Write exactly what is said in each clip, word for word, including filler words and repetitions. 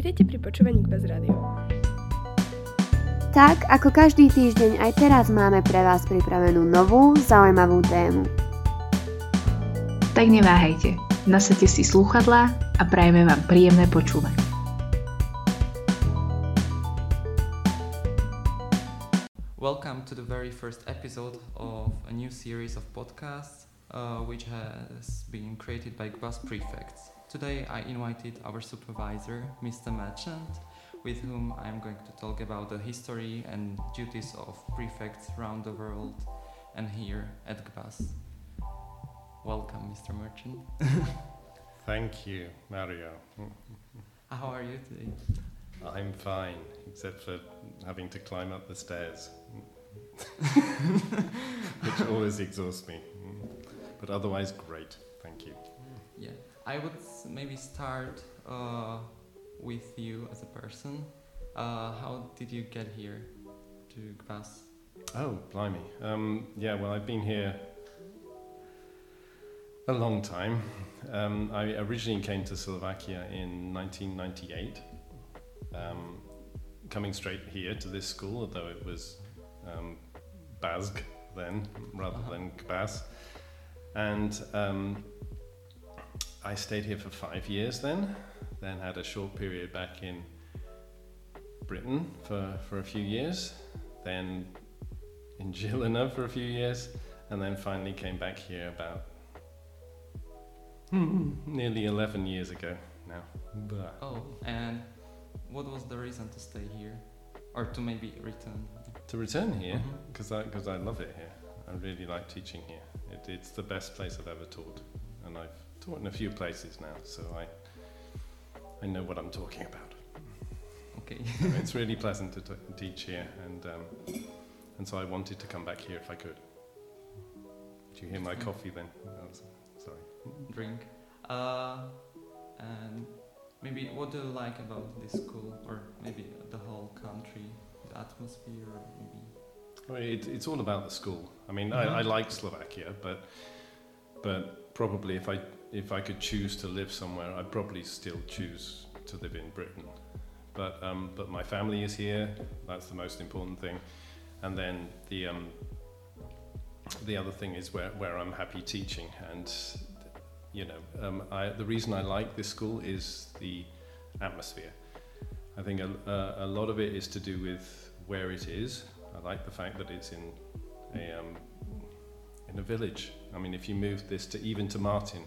Vítajte pri počúvaní GBAS Radio. Tak, ako každý týždeň, aj teraz máme pre vás pripravenú novú, zaujímavú tému. Tak neváhajte, nasadte si slúchadlá a prajeme vám príjemné počúvanie. Welcome to the very first episode of a new series of podcasts uh, which has been created by GBAS Prefects. Today I invited our supervisor, Mister Merchant, with whom I'm going to talk about the history and duties of prefects around the world and here at GBAS. Welcome, Mister Merchant. Thank you, Mário. How are you today? I'm fine, except for having to climb up the stairs, which always exhausts me. But otherwise, great. Thank you. Yeah. I would maybe start uh, with you as a person. Uh, how did you get here to GBAS? Oh, blimey. Um, yeah, well, I've been here a long time. Um, I originally came to Slovakia in nineteen ninety-eight, um, coming straight here to this school, although it was um, B A Z G then, rather uh-huh. than GBAS. And um, I stayed here for five years then, then had a short period back in Britain for, for a few years, then in Žilina for a few years, and then finally came back here about hmm, nearly eleven years ago now. Blah. Oh, and what was the reason to stay here? Or to maybe return? To return here? Because mm-hmm. I, 'cause I love it here. I really like teaching here. It, it's the best place I've ever taught, and I've taught in a few places now, so I I know what I'm talking about. Okay. It's really pleasant to t- teach here, and um, and so I wanted to come back here if I could. Did you hear my coffee then? Was, sorry. Drink. Uh, and maybe what do you like about this school, or maybe the whole country, the atmosphere, or maybe? Well, it, it's all about the school. I mean, mm-hmm. I, I like Slovakia, but but probably if I. If I could choose to live somewhere, I'd probably still choose to live in Britain. But um, but my family is here. That's the most important thing. And then the um, the other thing is where, where I'm happy teaching. And you know, um, I, the reason I like this school is the atmosphere. I think a, a lot of it is to do with where it is. I like the fact that it's in a um, in a village. I mean, if you moved this to even to Martin,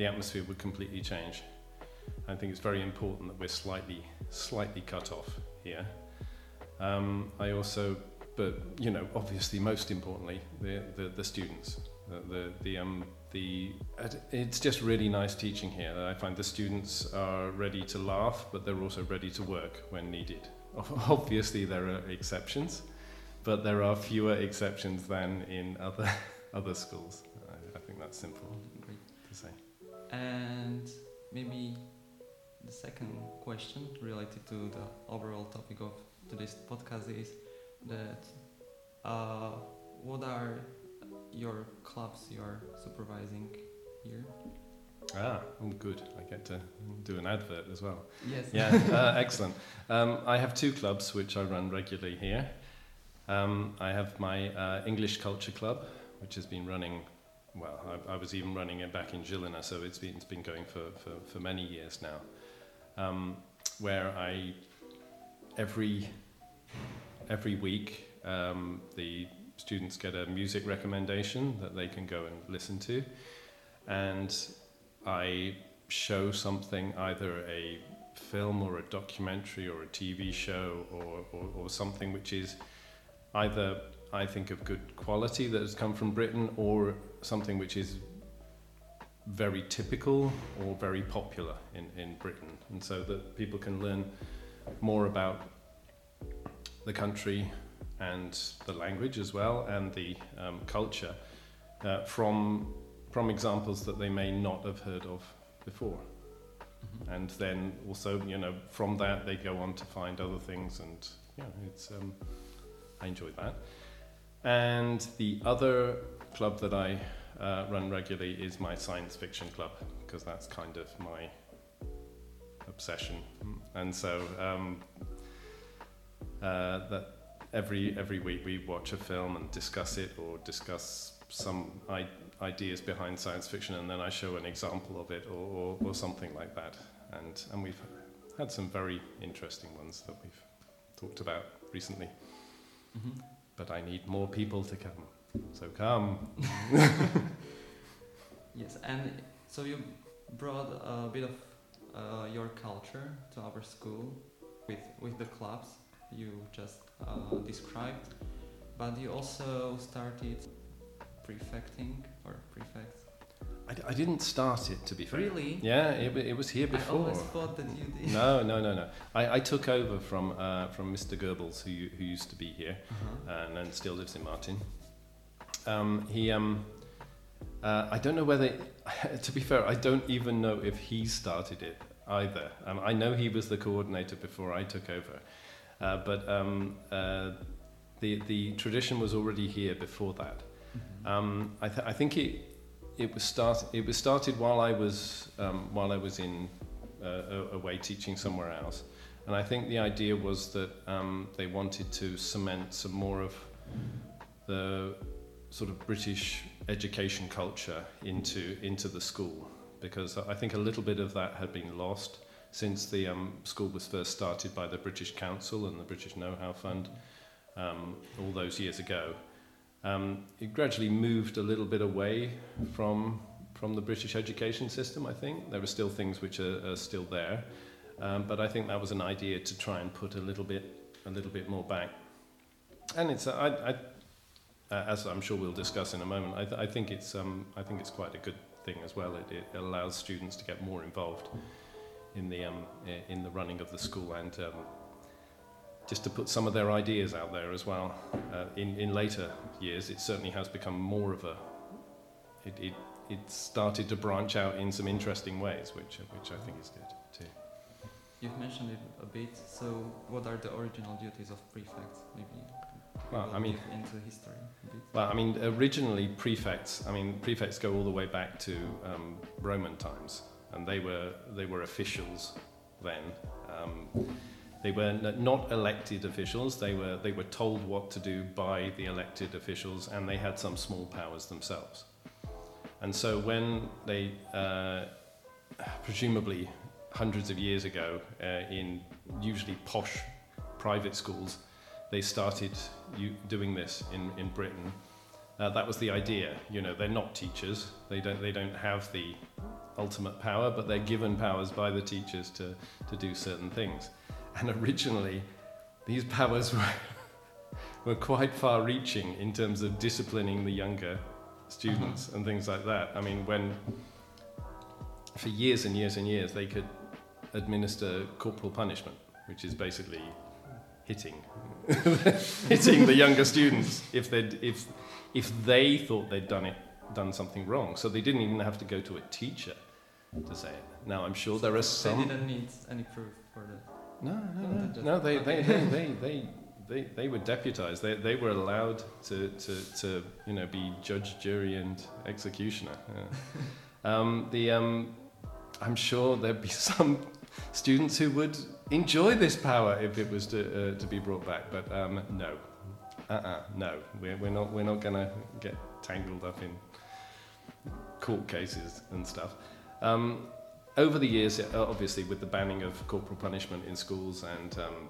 the atmosphere would completely change. I think it's very important that we're slightly, slightly cut off here. Um, I also, but you know, obviously, most importantly, the the, the students. The, the the um the it's just really nice teaching here. I find the students are ready to laugh, but they're also ready to work when needed. Obviously, there are exceptions, but there are fewer exceptions than in other other schools. I, I think that's simple to say. And maybe the second question related to the overall topic of today's podcast is that uh, what are your clubs you're supervising here? Ah, oh, good. I get to do an advert as well. Yes. Yeah, uh, excellent. Um, I have two clubs which I run regularly here. Um, I have my uh, English Culture Club, which has been running Well, I, I was even running it back in Žilina, so it's been, it's been going for, for, for many years now, um, where I, every every week, um, the students get a music recommendation that they can go and listen to, and I show something, either a film or a documentary or a T V show or, or, or something which is either, I think, of good quality that has come from Britain, or something which is very typical or very popular in, in Britain, and so that people can learn more about the country and the language as well, and the um, culture uh, from from examples that they may not have heard of before. Mm-hmm. And then also, you know, from that they go on to find other things, and yeah, it's um, I enjoy that. And the other club that I uh, run regularly is my science fiction club, because that's kind of my obsession, and so um, uh, that every every week we watch a film and discuss it, or discuss some I- ideas behind science fiction, and then I show an example of it, or, or, or something like that, and and we've had some very interesting ones that we've talked about recently. Mm-hmm. But I need more people to come, so come. Yes, and so you brought a bit of uh, your culture to our school with with the clubs you just uh, described, but you also started prefecting or prefects. I, d- I didn't start it, to be fair. Really? Yeah, it, it was here before. I always thought that you did. No, no, no, no. I, I took over from uh, from Mister Goebbels, who who used to be here, uh-huh. and, and still lives in Martin. Um, he, um, uh, I don't know whether, to be fair, I don't even know if he started it either. Um, I know he was the coordinator before I took over, uh, but um, uh, the the tradition was already here before that. Mm-hmm. Um, I, th- I think it. It was start. It was started while I was um, while I was in uh, away teaching somewhere else, and I think the idea was that um, they wanted to cement some more of the sort of British education culture into into the school, because I think a little bit of that had been lost since the um, school was first started by the British Council and the British Know-how Fund um, all those years ago. Um, it gradually moved a little bit away from from the British education system, I think. There were still things which are, are still there, um, but I think that was an idea to try and put a little bit a little bit more back. And it's uh, I, I, uh, as I'm sure we'll discuss in a moment. I, th- I think it's um, I think it's quite a good thing as well. It, it allows students to get more involved in the um, in the running of the school, and um, just to put some of their ideas out there as well. Uh, in, in later years, it certainly has become more of a... It, it it started to branch out in some interesting ways, which which I think is good too. You've mentioned it a bit. So, what are the original duties of prefects? Maybe. Well, I mean, into history a bit. Well, I mean, originally prefects. I mean, prefects go all the way back to um, Roman times, and they were they were officials then. Um, They were not elected officials. They were they were told what to do by the elected officials, and they had some small powers themselves. And so when they, uh, presumably hundreds of years ago, uh, in usually posh private schools, they started u- doing this in, in Britain. Uh, that was the idea. You know, they're not teachers. They don't they don't have the ultimate power, but they're given powers by the teachers to, to do certain things. And originally, these powers were, were quite far-reaching in terms of disciplining the younger students and things like that. I mean, when for years and years and years, they could administer corporal punishment, which is basically hitting, hitting the younger students if they if if they thought they'd done it done something wrong. So they didn't even have to go to a teacher to say it. Now I'm sure there are some. They didn't need any proof for that. No, no, no, no. They, they, they, they, they, they were deputized. They, they were allowed to, to, to, you know, be judge, jury, and executioner. Yeah. um, the, um, I'm sure there'd be some students who would enjoy this power if it was to, uh, to be brought back. But um, no, uh-uh, no. We're, we're not, we're not gonna get tangled up in court cases and stuff. Um, Over the years, obviously, with the banning of corporal punishment in schools and um,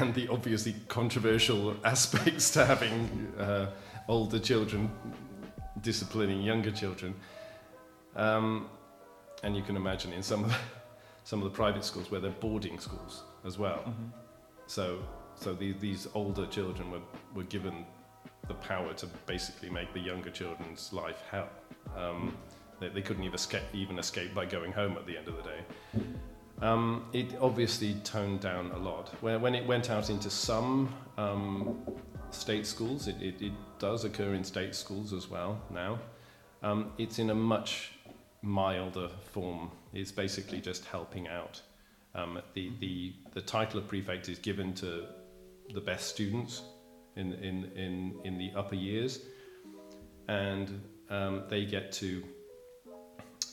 and the obviously controversial aspects to having uh, older children disciplining younger children, um, and you can imagine in some of the, some of the private schools where they're boarding schools as well. Mm-hmm. So so the, these older children were, were given the power to basically make the younger children's life hell. Um, They, they couldn't even escape, even escape by going home at the end of the day. Um, it obviously toned down a lot. When, when it went out into some um, state schools, it, it, it does occur in state schools as well now. Um, it's in a much milder form. It's basically just helping out. Um, the, the, the title of prefect is given to the best students in, in, in, in the upper years, and um, they get to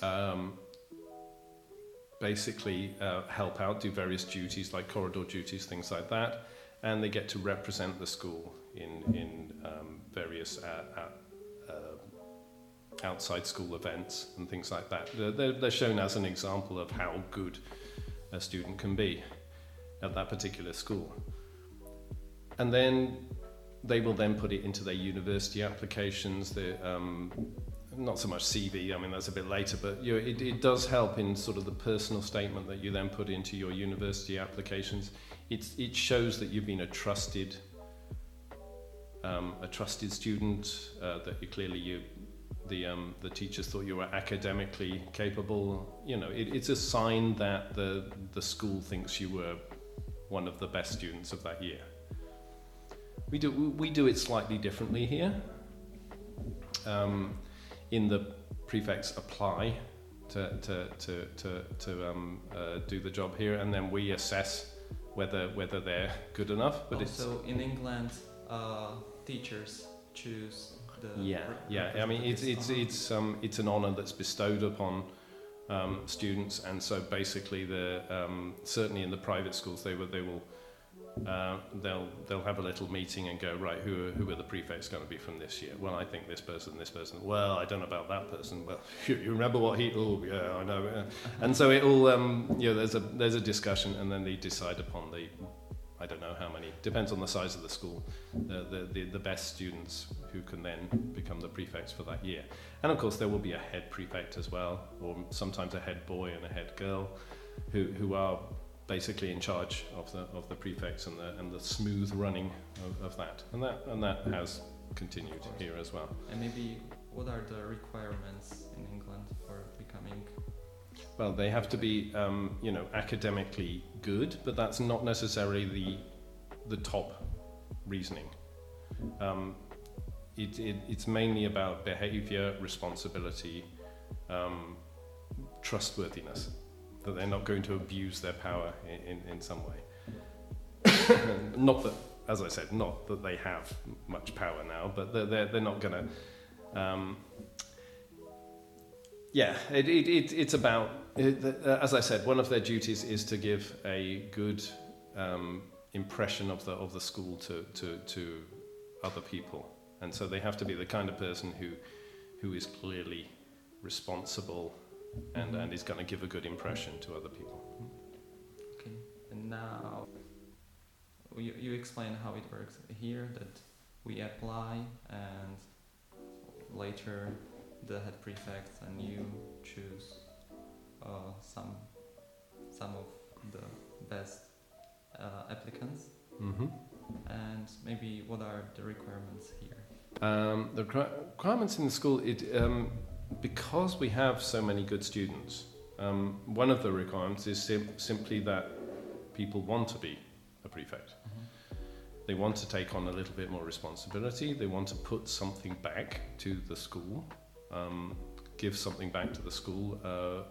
Um, basically uh, help out, do various duties like corridor duties, things like that, and they get to represent the school in in um, various uh, uh, outside school events and things like that. They're, they're shown as an example of how good a student can be at that particular school. And then they will then put it into their university applications, the, um, not so much C V, I mean that's a bit later, but you know, it, it does help in sort of the personal statement that you then put into your university applications. It's, it shows that you've been a trusted, um, a trusted student, uh, that you, clearly you, the um, the teachers thought you were academically capable. You know, it, it's a sign that the the school thinks you were one of the best students of that year. We do we do it slightly differently here. Um, in the prefects apply to to to to, to um, uh, do the job here, and then we assess whether whether they're good enough. But also it's, in England, uh, teachers choose. Yeah, yeah. I mean, it's it's it's um it's an honor that's bestowed upon um, students, and so basically the um, certainly in the private schools they will they will uh, they'll they'll have a little meeting and go, right, who are, who are the prefects going to be from this year? Well, I think this person, this person. Well, I don't know about that person. Well, you remember what he? Oh, yeah, I know. And so it all um you know, there's a there's a discussion, and then they decide upon the. I don't know how many, depends on the size of the school, the, the, the, the best students who can then become the prefects for that year. And of course there will be a head prefect as well, or sometimes a head boy and a head girl, who, who are basically in charge of the of the prefects and the and the smooth running of, of that. And that and that has continued here as well. And maybe what are the requirements in England for becoming? Well, they have to be, um, you know, academically good, but that's not necessarily the the top reasoning. Um, it, it, it's mainly about behaviour, responsibility, um, trustworthiness, that they're not going to abuse their power in, in, in some way. Not that, as I said, not that they have much power now, but they're they're, they're not going to. Um, Yeah, it, it, it, it's about, it, uh, as I said, one of their duties is to give a good um, impression of the of the school to, to to other people, and so they have to be the kind of person who who is clearly responsible and, and is going to give a good impression to other people. Okay, and now you, you explain how it works here, that we apply and later the head prefect and you choose uh, some some of the best uh, applicants. Mm-hmm. And maybe what are the requirements here? Um, the requirements in the school, it um, because we have so many good students, um, one of the requirements is sim- simply that people want to be a prefect. Mm-hmm. They want to take on a little bit more responsibility, they want to put something back to the school. Um, give something back to the school, uh,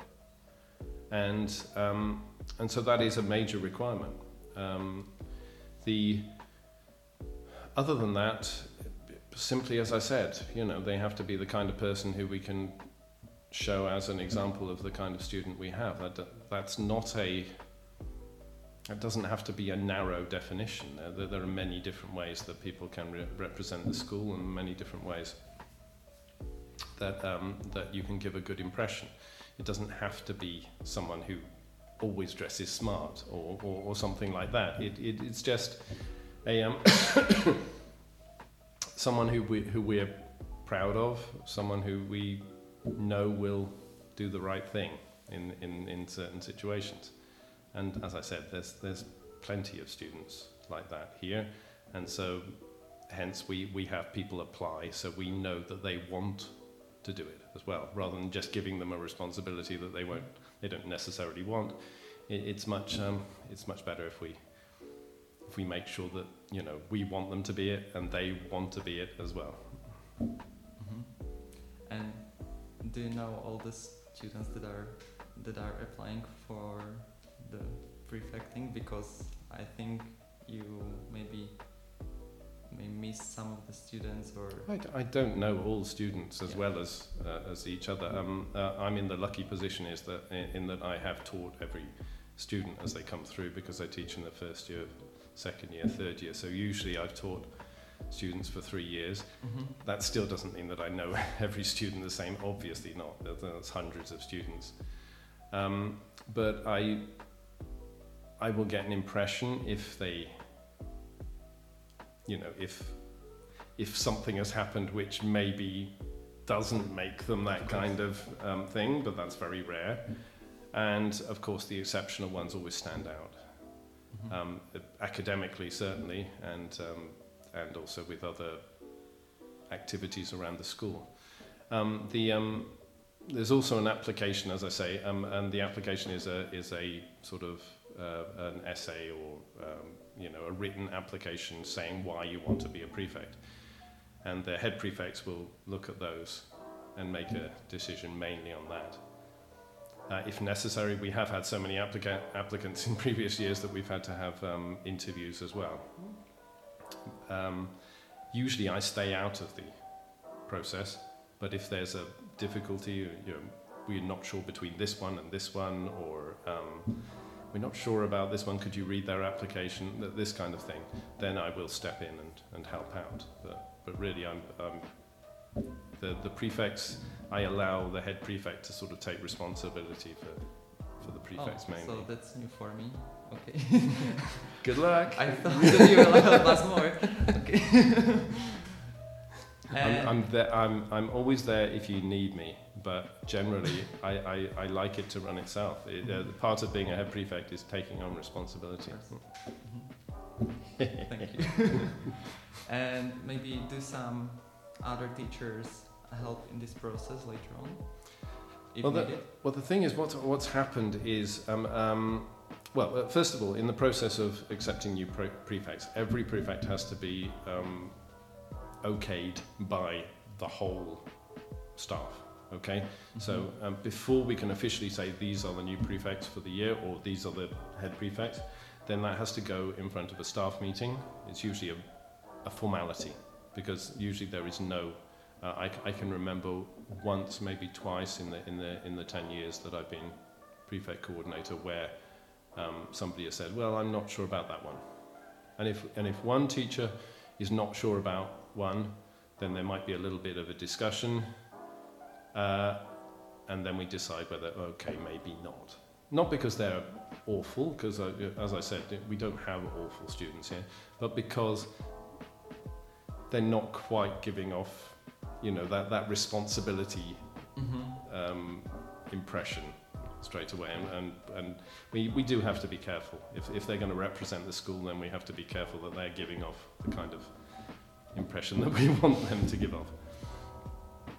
and um, and so that is a major requirement. Um, the other than that, simply as I said, you know, they have to be the kind of person who we can show as an example of the kind of student we have. That that's not a. It doesn't have to be a narrow definition. There, there are many different ways that people can re- represent the school, and many different ways. That um, that you can give a good impression. It doesn't have to be someone who always dresses smart or, or, or something like that. It, it it's just a um, someone who we, who we're proud of, someone who we know will do the right thing in, in, in certain situations. And as I said, there's there's plenty of students like that here, and so hence we, we have people apply, so we know that they want to do it as well, rather than just giving them a responsibility that they won't, they don't necessarily want. It, it's much, um, it's much better if we, if we make sure that you know we want them to be it and they want to be it as well. Mm-hmm. And do you know all the students that are that are applying for the prefecting? Because I think you maybe may miss some of the students, or I, d- I don't know all students as yeah. well as uh, as each other. Um, uh, I'm in the lucky position is that in, in that I have taught every student as they come through, because I teach in the first year, second year, third year. So usually I've taught students for three years. Mm-hmm. That still doesn't mean that I know every student the same. Obviously not. There's hundreds of students, um, but I I will get an impression if they. You know, if if something has happened which maybe doesn't make them that kind of um, thing, but that's very rare. And of course, the exceptional ones always stand out, mm-hmm. um, academically certainly, and um, and also with other activities around the school. Um, the um, there's also an application, as I say, um, and the application is a is a sort of uh, an essay or. Um, you know, a written application saying why you want to be a prefect. And the head prefects will look at those and make a decision mainly on that. Uh, if necessary, we have had so many applica- applicants in previous years that we've had to have um, interviews as well. Um, usually I stay out of the process, but if there's a difficulty, you know, we're not sure between this one and this one, or... Um, we're not sure about this one, could you read their application, that this kind of thing, then I will step in and, and help out. But, but really, I'm, I'm the, the prefects, I allow the head prefect to sort of take responsibility for, for the prefects oh, mainly. So that's new for me. Okay. Good luck. I thought that you allowed us more. Okay. I'm, I'm, there, I'm, I'm always there if you need me, but generally I, I, I like it to run itself. It, uh, part of being a head prefect is taking on responsibility. Mm-hmm. Thank you. And maybe do some other teachers help in this process later on, if well, needed? The, well, the thing is, what's, what's happened is, um, um, well, uh, first of all, in the process of accepting new pro- prefects, every prefect has to be... Um, okayed by the whole staff, okay? Mm-hmm. So um, before we can officially say these are the new prefects for the year or these are the head prefects, then that has to go in front of a staff meeting. It's usually a, a formality, because usually there is no, uh, I, I can remember once, maybe twice in the, in the, in the ten years that I've been prefect coordinator where um, somebody has said, well, I'm not sure about that one. And if, and if one teacher is not sure about one, then there might be a little bit of a discussion, uh, and then we decide whether, okay, maybe not. Not because they're awful, because uh, as I said, we don't have awful students here, but because they're not quite giving off, you know, that, that responsibility mm-hmm. um, impression straight away. And, and, and we, we do have to be careful. If, if they're going to represent the school, then we have to be careful that they're giving off the kind of impression that we want them to give off.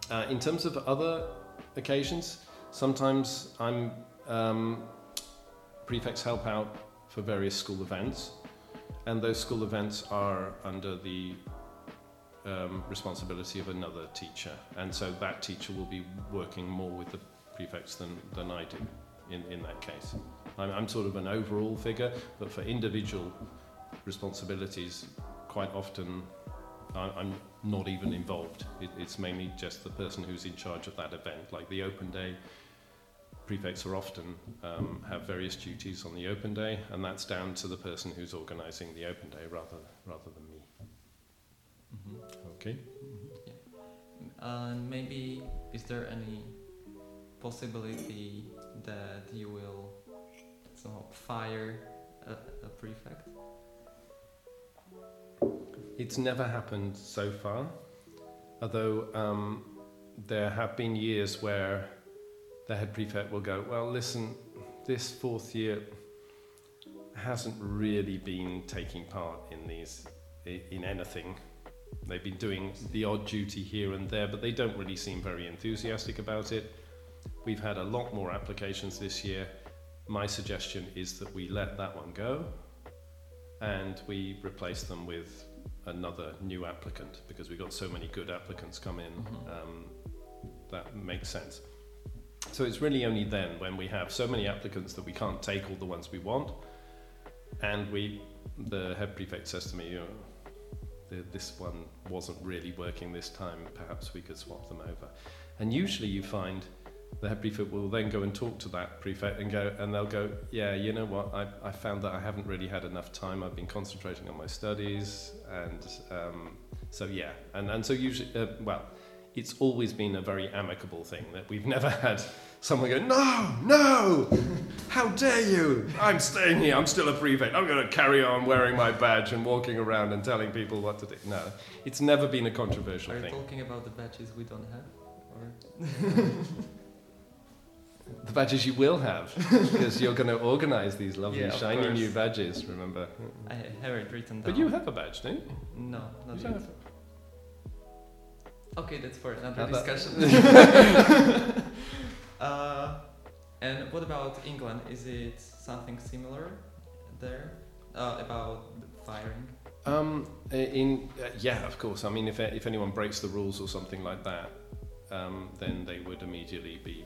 Uh, in terms of other occasions, sometimes I'm um, prefects help out for various school events, and those school events are under the um, responsibility of another teacher, and so that teacher will be working more with the prefects than, than I do in, in that case. I'm, I'm sort of an overall figure, but for individual responsibilities, quite often I'm not even involved. It, it's mainly just the person who's in charge of that event. Like the open day, prefects are often um, have various duties on the open day, and that's down to the person who's organising the open day rather rather than me. Mm-hmm. Okay. Mm-hmm. Yeah. Uh, maybe is there any possibility that you will somehow fire a, a prefect? It's never happened so far, although um, there have been years where the head prefect will go, well, listen, this fourth year hasn't really been taking part in these, in anything. They've been doing the odd duty here and there, but they don't really seem very enthusiastic about it. We've had a lot more applications this year. My suggestion is that we let that one go and we replace them with another new applicant, because we've got so many good applicants come in, mm-hmm. um, that makes sense. So it's really only then when we have so many applicants that we can't take all the ones we want, and we, the head prefect says to me, the, this one wasn't really working this time, perhaps we could swap them over. And usually you find the head prefect will then go and talk to that prefect and go, and they'll go, yeah, you know what, I, I found that I haven't really had enough time, I've been concentrating on my studies, and um, so yeah, and, and so usually, uh, well, it's always been a very amicable thing that we've never had someone go, no, no, how dare you, I'm staying here, I'm still a prefect, I'm going to carry on wearing my badge and walking around and telling people what to do. No, it's never been a controversial thing. Are you thing. talking about the badges we don't have? Or? The badges you will have, because you're going to organise these lovely, yeah, shiny course. new badges, remember? I have it written down. But you have a badge, don't you? No, not you yet. Okay, that's for another not discussion. uh, and what about England? Is it something similar there, uh, about firing? Um, in uh, Yeah, of course. I mean, if if anyone breaks the rules or something like that, um, then they would immediately be...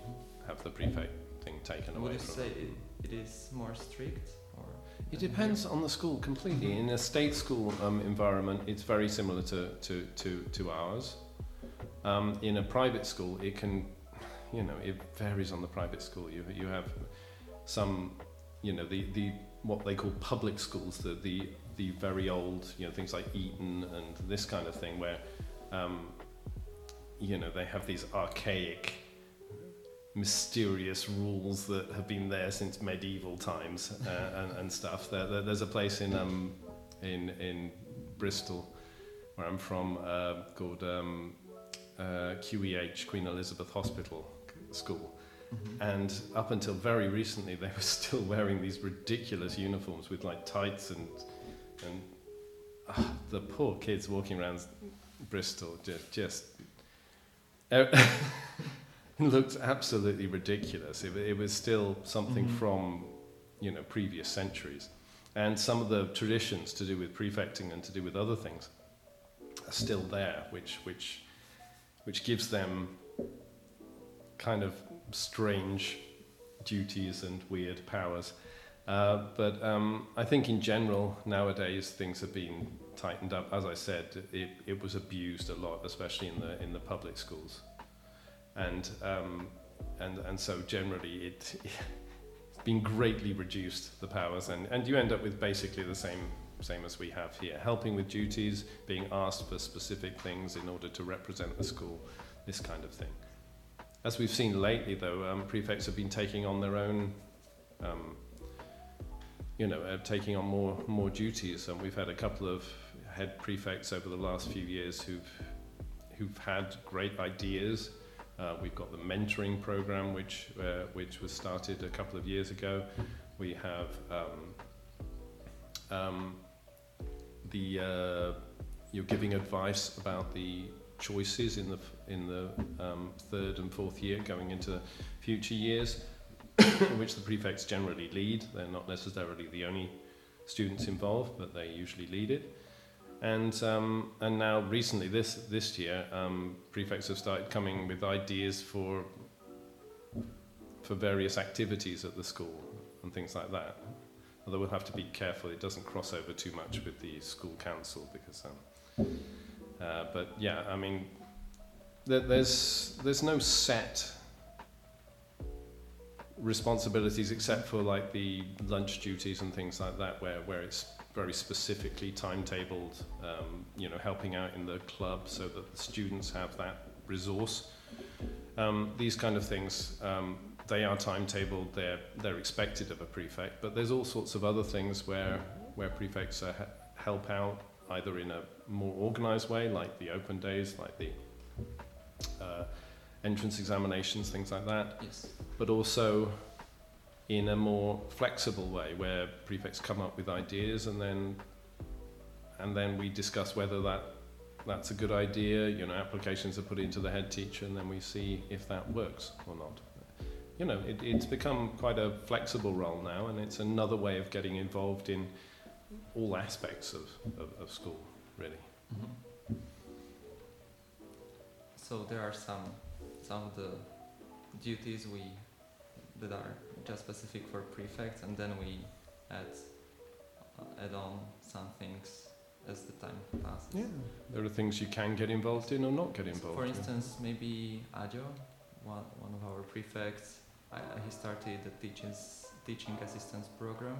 have the prefect thing taken away. Would you say it, it is more strict? Or it depends on the school completely. In a state school um, environment, it's very similar to to to, to ours. Um, in a private school, it can, you know, it varies on the private school. You you have some, you know, the the what they call public schools, the the the very old, you know, things like Eton and this kind of thing, where, um, you know, they have these archaic, mysterious rules that have been there since medieval times uh, and, and stuff. There, there, there's a place in um in in Bristol where I'm from uh, called um, uh, Q E H, Queen Elizabeth Hospital School, mm-hmm. and up until very recently they were still wearing these ridiculous uniforms with like tights and and uh, the poor kids walking around Bristol just just. looked absolutely ridiculous. It, it was still something mm-hmm. from, you know, previous centuries, and some of the traditions to do with prefecting and to do with other things are still there, which which which gives them kind of strange duties and weird powers. Uh, but um, I think in general nowadays things have been tightened up. As I said, it, it was abused a lot, especially in the in the public schools. And um, and and so generally it, it's been greatly reduced, the powers, and, and you end up with basically the same same as we have here. Helping with duties, being asked for specific things in order to represent the school, this kind of thing. As we've seen lately though, um, prefects have been taking on their own, um, you know, uh, taking on more, more duties. And we've had a couple of head prefects over the last few years who've who've had great ideas. Uh, we've got the mentoring program, which uh, which was started a couple of years ago. We have um, um, the uh, you're giving advice about the choices in the in the um, third and fourth year going into future years, in which the prefects generally lead. They're not necessarily the only students involved, but they usually lead it. And um, and now recently this this year um, prefects have started coming with ideas for for various activities at the school and things like that. Although we'll have to be careful it doesn't cross over too much with the school council, because um, uh, but yeah, I mean there, there's there's no set responsibilities except for like the lunch duties and things like that, where where it's very specifically timetabled, um, you know, helping out in the club so that the students have that resource. Um, these kind of things, um, they are timetabled, they're they're expected of a prefect, but there's all sorts of other things where where prefects uh, help out, either in a more organised way, like the open days, like the uh, entrance examinations, things like that, yes. But also in a more flexible way, where prefects come up with ideas and then and then we discuss whether that that's a good idea. You know, applications are put into the head teacher and then we see if that works or not. You know, it, it's become quite a flexible role now, and it's another way of getting involved in all aspects of, of, of school, really. Mm-hmm. So there are some some of the duties we that are just specific for prefects, and then we add, add on some things as the time passes. Yeah, there are things you can get involved in or not get involved in. For instance, in. maybe Ajo, one, one of our prefects, I, he started a teachings, teaching assistance program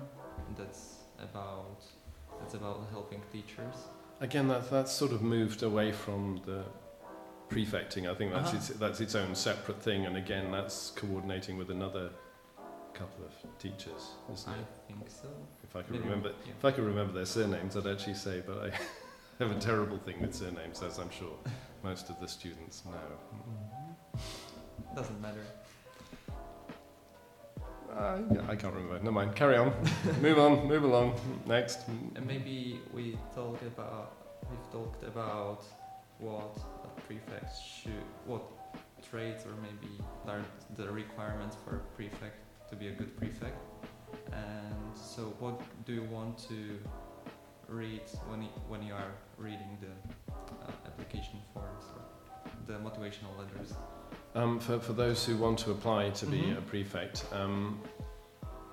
that's about that's about helping teachers. Again, that that's sort of moved away from the prefecting. I think that's uh-huh. its, that's its own separate thing, and again, that's coordinating with another couple of teachers, isn't I it? I think so. If I could Maybe, remember, yeah. if I could remember their surnames, I'd actually say. But I have a terrible thing with surnames, as I'm sure most of the students know. Mm-hmm. Doesn't matter. Uh, yeah, I can't remember. Never mind. Carry on. move on. Move along. Next. And maybe we talked about we've talked about what a prefect should, what traits or maybe are the requirements for a prefect to be a good prefect. And so, what do you want to read when you, when you are reading the uh, application forms or the motivational letters? Um, for, for those who want to apply to be mm-hmm. a prefect, um,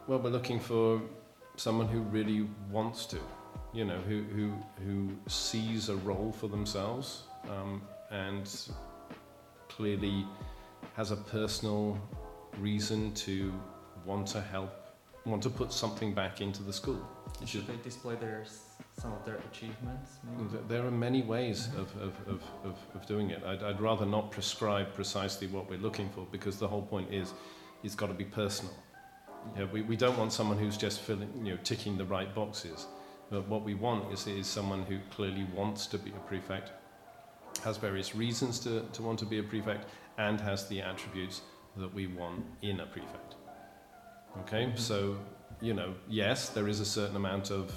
well, we're looking for someone who really wants to, you know, who who, who sees a role for themselves um, and clearly has a personal reason to want to help, want to put something back into the school. Should, should they display their some of their achievements? Maybe? There are many ways of, of, of, of, of doing it. I'd, I'd rather not prescribe precisely what we're looking for, because the whole point is it's got to be personal. Yeah, we, we don't want someone who's just filling, you know, ticking the right boxes. But what we want is, is someone who clearly wants to be a prefect, has various reasons to, to want to be a prefect, and has the attributes that we want in a prefect. Okay, mm-hmm. so, you know, yes, there is a certain amount of,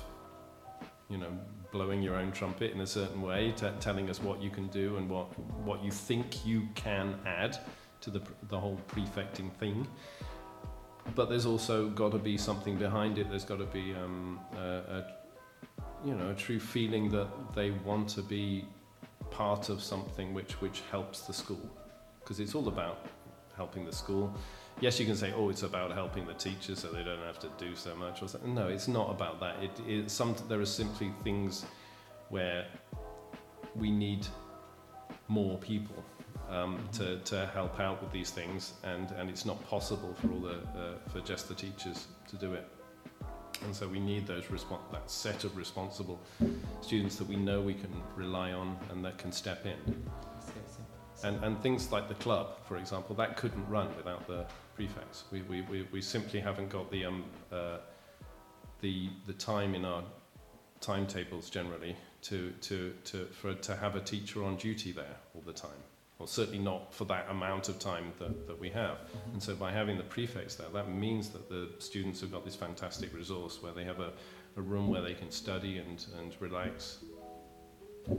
you know, blowing your own trumpet in a certain way, t- telling us what you can do and what what you think you can add to the the whole prefecting thing. But there's also got to be something behind it. There's got to be, um, a, a, you know, a true feeling that they want to be part of something which, which helps the school. Because it's all about helping the school. Yes, you can say, oh, it's about helping the teachers so they don't have to do so much or something. No, it's not about that. It, it, some, there are simply things where we need more people um, to, to help out with these things, and, and it's not possible for all the uh, for just the teachers to do it. And so we need those respons- that set of responsible students that we know we can rely on and that can step in. And, and things like the club, for example, that couldn't run without the prefects. We we, we, we simply haven't got the um uh, the the time in our timetables generally to to to for to have a teacher on duty there all the time, or certainly not for that amount of time that, that we have. Mm-hmm. And so by having the prefects there, that means that the students have got this fantastic resource where they have a, a room where they can study and and relax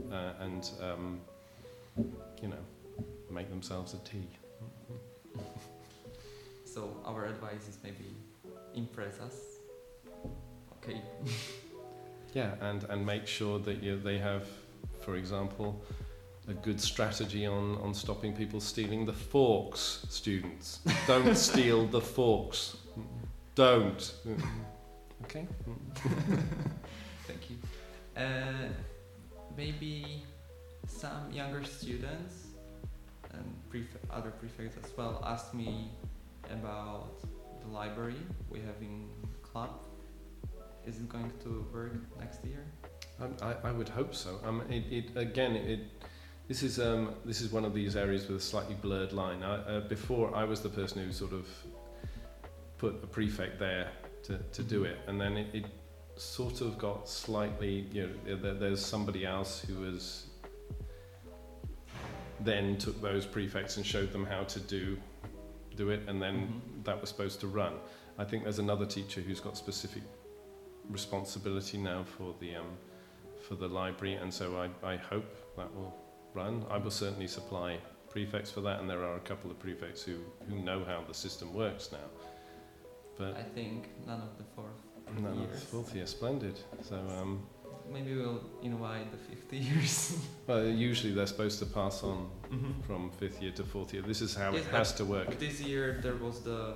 uh, and um, you know. Make themselves a tea. So our advice is maybe impress us. Okay. Yeah, and, and make sure that you, they have, for example, a good strategy on, on stopping people stealing the forks, students. Don't steal the forks. Don't. Okay. Thank you. Uh, maybe some younger students and pref- other prefects as well asked me about the library we have in the club. Is it going to work next year? Um, I, I would hope so. Um, it, it again, it this is um this is one of these areas with a slightly blurred line. I, uh, before I was the person who sort of put a prefect there to, to do it, and then it, it sort of got slightly, you know, there, there's somebody else who was. Then took those prefects and showed them how to do do it, and then mm-hmm. that was supposed to run. I think there's another teacher who's got specific responsibility now for the um, for the library, and so I, I hope that will run. I will certainly supply prefects for that, and there are a couple of prefects who, who know how the system works now. But I think none of the fourth none years. of the fourth year, splendid. So. Um, Maybe we'll invite the fifth years. Well, usually they're supposed to pass on mm-hmm. from fifth year to fourth year. This is how yes, it has to work. This year there was the...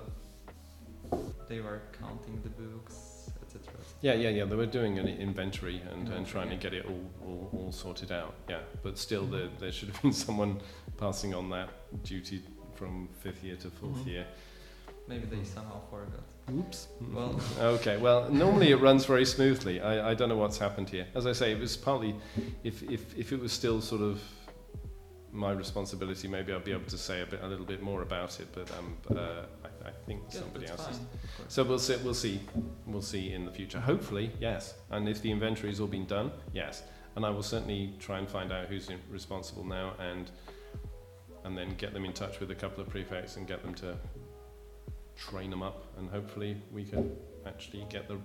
They were counting the books, et cetera. et cetera. Yeah, yeah, yeah. They were doing an inventory and, okay. and trying to get it all, all, all sorted out. Yeah, but still, there, there should have been someone passing on that duty from fifth year to fourth mm-hmm. year. Maybe they somehow forgot. Oops. Well. Okay. Well, normally it runs very smoothly. I, I don't know what's happened here. As I say, it was partly, if if if it was still sort of my responsibility, maybe I'd be able to say a bit, a little bit more about it. But um, uh, I, I think yeah, somebody else. Fine, is. So we'll see. We'll see. We'll see in the future. Hopefully, yes. And if the inventory's all been done, yes. And I will certainly try and find out who's responsible now, and and then get them in touch with a couple of prefects and get them to train them up, and hopefully we can actually get the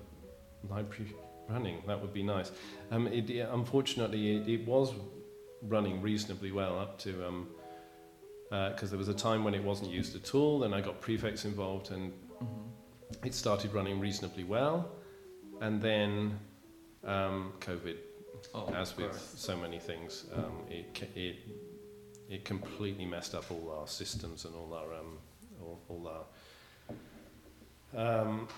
library running. That would be nice. Um, it, it, unfortunately, it, it was running reasonably well up to, because um, uh, there was a time when it wasn't used at all, then I got prefects involved, and mm-hmm. it started running reasonably well, and then um, COVID, oh, as with so many things, um, it, it, it completely messed up all our systems and all our, um, all, all our Um,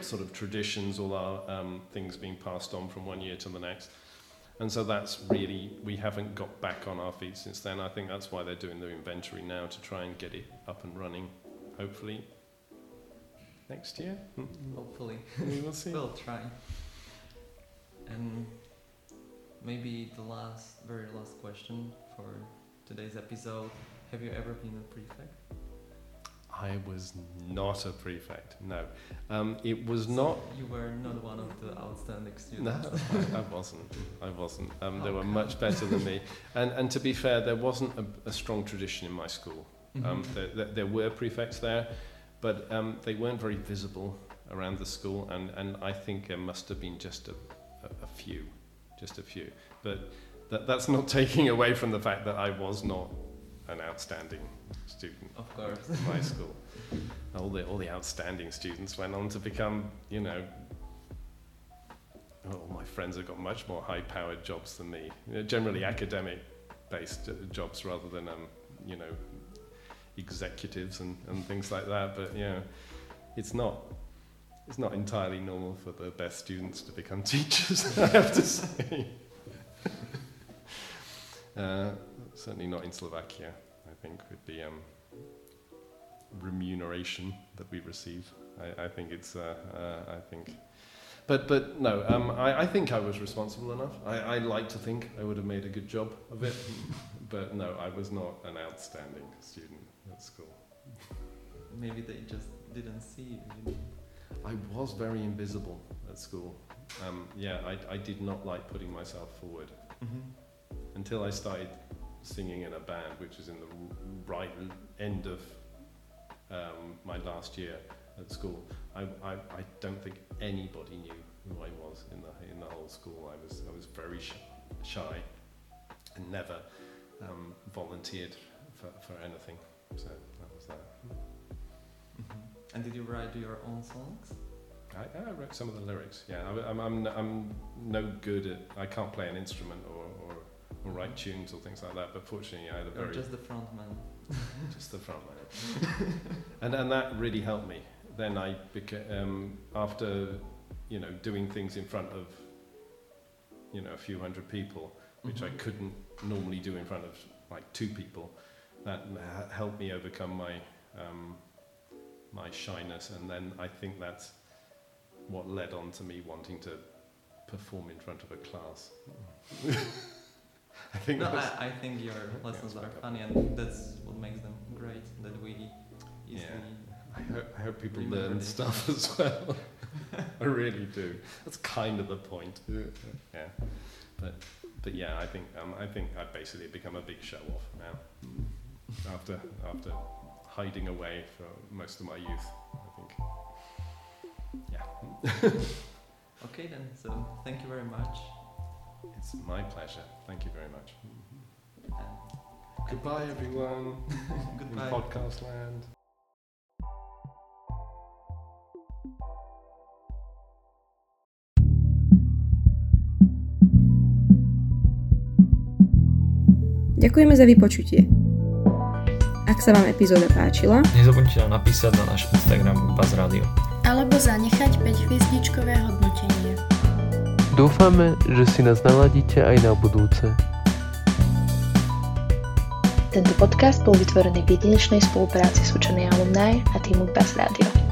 sort of traditions, all our um, things being passed on from one year to the next, and so that's really, we haven't got back on our feet since then. I think that's why they're doing the inventory now, to try and get it up and running. Hopefully next year. Hopefully we will see. We'll try. And maybe the last, very last question for today's episode: have you ever been a prefect? I was not a prefect, no. Um, it was so not... You were not one of the outstanding students. No, I, I wasn't. I wasn't. Um, they were much better than me. And and to be fair, there wasn't a, a strong tradition in my school. Um, mm-hmm. there, there, there were prefects there, but um, they weren't very visible around the school, and, and I think there must have been just a, a, a few, just a few. But that, that's not taking away from the fact that I was not an outstanding student, of course, in my school. All the all the outstanding students went on to become, you know, all my friends have got much more high-powered jobs than me. You know, generally academic-based jobs rather than, um, you know, executives and, and things like that. But you know, it's not it's not entirely normal for the best students to become teachers, I have to say. Uh, certainly not in Slovakia, I think, with the um, remuneration that we receive. I, I think it's, uh, uh, I think, but but no, um, I, I think I was responsible enough. I, I like to think I would have made a good job of it, but no, I was not an outstanding student at school. Maybe they just didn't see you. I was very invisible at school. Um, yeah, I, I did not like putting myself forward. Mm-hmm. Until I started singing in a band, which was in the right end of um, my last year at school. I, I, I don't think anybody knew who I was in the in the whole school. I was I was very sh- shy and never um, volunteered for, for anything. So that was that. Mm-hmm. And did you write your own songs? I, I wrote some of the lyrics. Yeah, I, I'm I'm I'm no good at. I can't play an instrument or. or or write tunes or things like that, but fortunately I had a very... Or just the front man. Just the front man. and, and that really helped me. Then I, beca- um, after, you know, doing things in front of, you know, a few hundred people, which mm-hmm. I couldn't normally do in front of, like, two people, that ha- helped me overcome my, um, my shyness, and then I think that's what led on to me wanting to perform in front of a class. I think, no, I, I think your lessons yeah, are funny, and that's what makes them great, that we easily... Yeah. I, hope, I hope people learn it. Stuff as well. I really do. That's kind of the point. Yeah, but but yeah, I think um, I think I've basically become a big show-off now, after after hiding away for most of my youth, I think. Yeah. Okay then, so thank you very much. It's my pleasure. Thank you very much. Mm-hmm. Uh, Goodbye, everyone. Goodbye. In podcast land. Ďakujeme za vypočutie. Ak sa vám epizóda páčila, nezabudnite nám napísať na náš Instagram B A Z Radio. alebo zanechať päťhviezdičkové hodnotenie. Dúfame, že si nás naladíte aj na budúce. Tento podcast bol vytvorený v jedinečnej spolupráci s učenej alumnaj a týmu gé bé á es Radio.